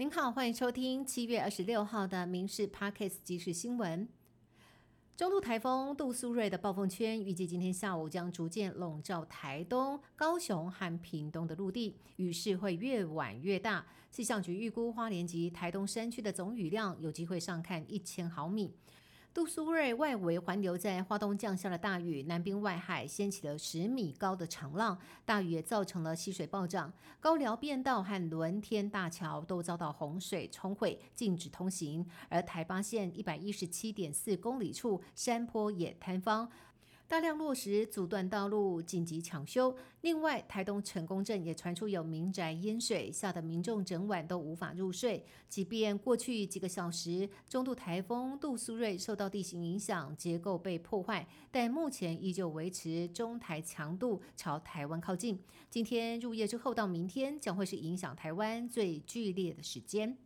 您好，欢迎收听7月26号的民视 Podcast 即时新闻。中度台风杜苏芮的暴风圈预计今天下午将逐渐笼罩台东、高雄和屏东的陆地，雨势会越晚越大。气象局预估花莲及台东山区的总雨量有机会上看1000毫米。杜苏芮外围环流在花东降下了大雨，南滨外海掀起了10米高的长浪，大雨也造成了溪水暴涨，高寮便道和伦天大桥都遭到洪水冲毁，禁止通行。而台八线 117.4 公里处山坡也坍方，大量落石阻断道路，紧急抢修。另外，台东成功镇也传出有民宅淹水，吓得民众整晚都无法入睡。即便过去几个小时，中度台风杜苏芮受到地形影响，结构被破坏，但目前依旧维持中台强度，朝台湾靠近。今天入夜之后到明天，将会是影响台湾最剧烈的时间。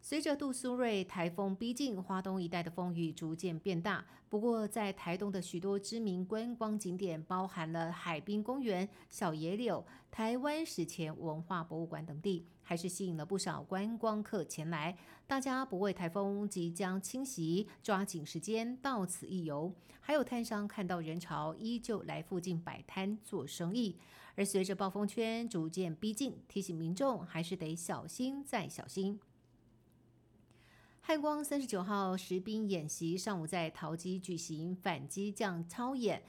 随着杜苏芮台风逼近，花东一带的风雨逐渐变大。不过，在台东的许多知名观光景点，包含了海滨公园、小野柳、台湾史前文化博物馆等地，还是吸引了不少观光客前来。大家不畏台风即将侵袭，抓紧时间到此一游。还有摊商看到人潮，依旧来附近摆摊做生意。而随着暴风圈逐渐逼近，提醒民众还是得小心再小心。汉光39号实兵演习上午在桃机举行反机降操演，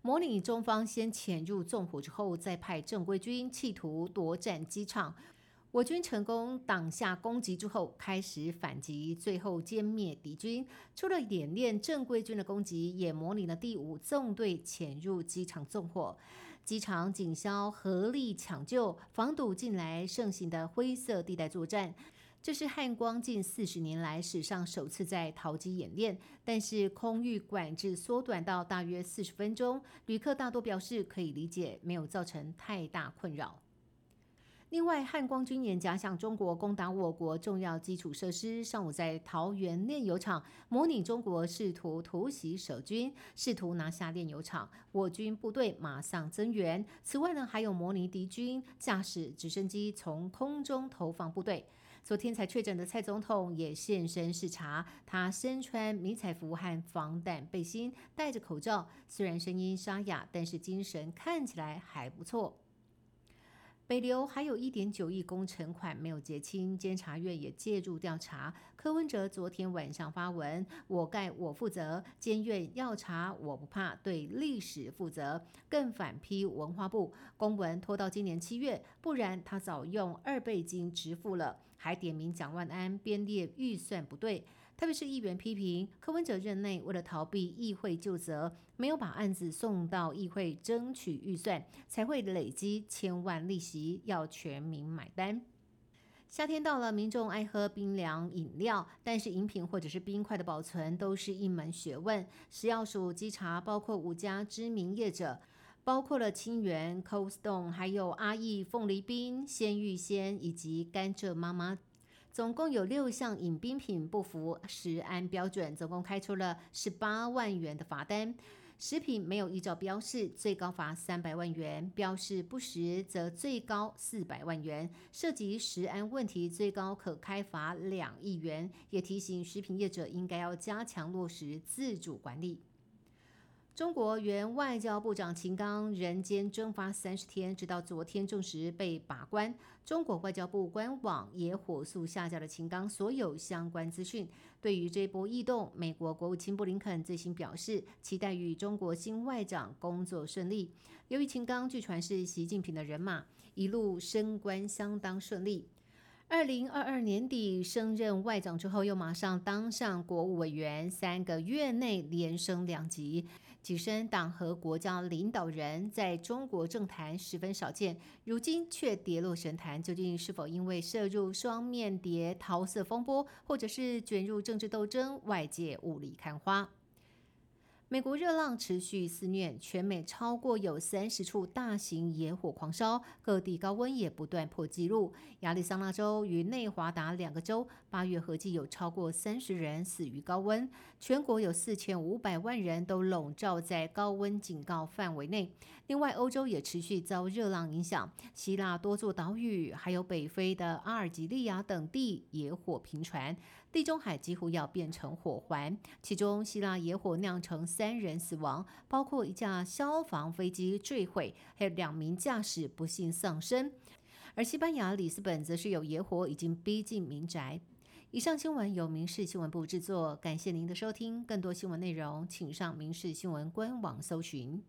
模拟中方先潜入纵火之后，再派正规军企图夺占机场。我军成功挡下攻击之后，开始反击，最后歼灭敌军。除了演练正规军的攻击，也模拟了第5纵队潜入机场纵火。机场警消合力抢救，防堵近来盛行的灰色地带作战。这是汉光近40年来史上首次在桃机演练，但是空域管制缩短到大约40分钟，旅客大多表示可以理解，没有造成太大困扰。另外，汉光军演假想中国攻打我国重要基础设施，上午在桃园炼油厂模拟中国试图突袭守军，试图拿下炼油厂，我军部队马上增援。此外呢，还有模拟敌军驾驶直升机从空中投放部队。昨天才确诊的蔡总统也现身视察，他身穿迷彩服和防弹背心，戴着口罩，虽然声音沙哑，但是精神看起来还不错。北流还有 1.9 亿工程款没有结清，监察院也介入调查。柯文哲昨天晚上发文，我盖我负责，监院要查我不怕，对历史负责，更反批文化部公文拖到今年7月，不然他早用2倍金支付了，还点名蒋万安编列预算不对。特别是议员批评柯文哲任内为了逃避议会究责，没有把案子送到议会争取预算，才会累积千万利息，要全民买单。夏天到了，民众爱喝冰凉饮料，但是饮品或者是冰块的保存都是一门学问。食药署稽查包括5家知名业者，包括了清源、Cold Stone， 还有阿义凤梨冰、鲜芋仙以及甘蔗妈妈，总共有6项饮冰品不符食安标准，总共开出了18万元的罚单。食品没有依照标示，最高罚300万元；标示不实则最高400万元。涉及食安问题，最高可开罚2亿元。也提醒食品业者应该要加强落实自主管理。中国原外交部长秦刚人间蒸发30天，直到昨天证实被罢官。中国外交部官网也火速下架了秦刚所有相关资讯。对于这波异动，美国国务卿布林肯最新表示，期待与中国新外长工作顺利。由于秦刚据传是习近平的人马，一路升官相当顺利。2022年底升任外长之后，又马上当上国务委员，3个月内连升2级，跻身党和国家领导人，在中国政坛十分少见，如今却跌落神坛。究竟是否因为涉入双面谍桃色风波，或者是卷入政治斗争，外界雾里看花。美国热浪持续肆虐，全美超过有30处大型野火狂烧，各地高温也不断破纪录。亚利桑那州与内华达2个州，8月合计有超过30人死于高温，全国有4500万人都笼罩在高温警告范围内。另外，欧洲也持续遭热浪影响，希腊多座岛屿，还有北非的阿尔及利亚等地野火频传，地中海几乎要变成火环。其中，希腊野火酿成3人死亡，包括一架消防飞机坠毁，还有2名驾驶不幸丧生。而西班牙里斯本则是有野火已经逼近民宅。以上新闻由民视新闻部制作，感谢您的收听。更多新闻内容，请上民视新闻官网搜寻。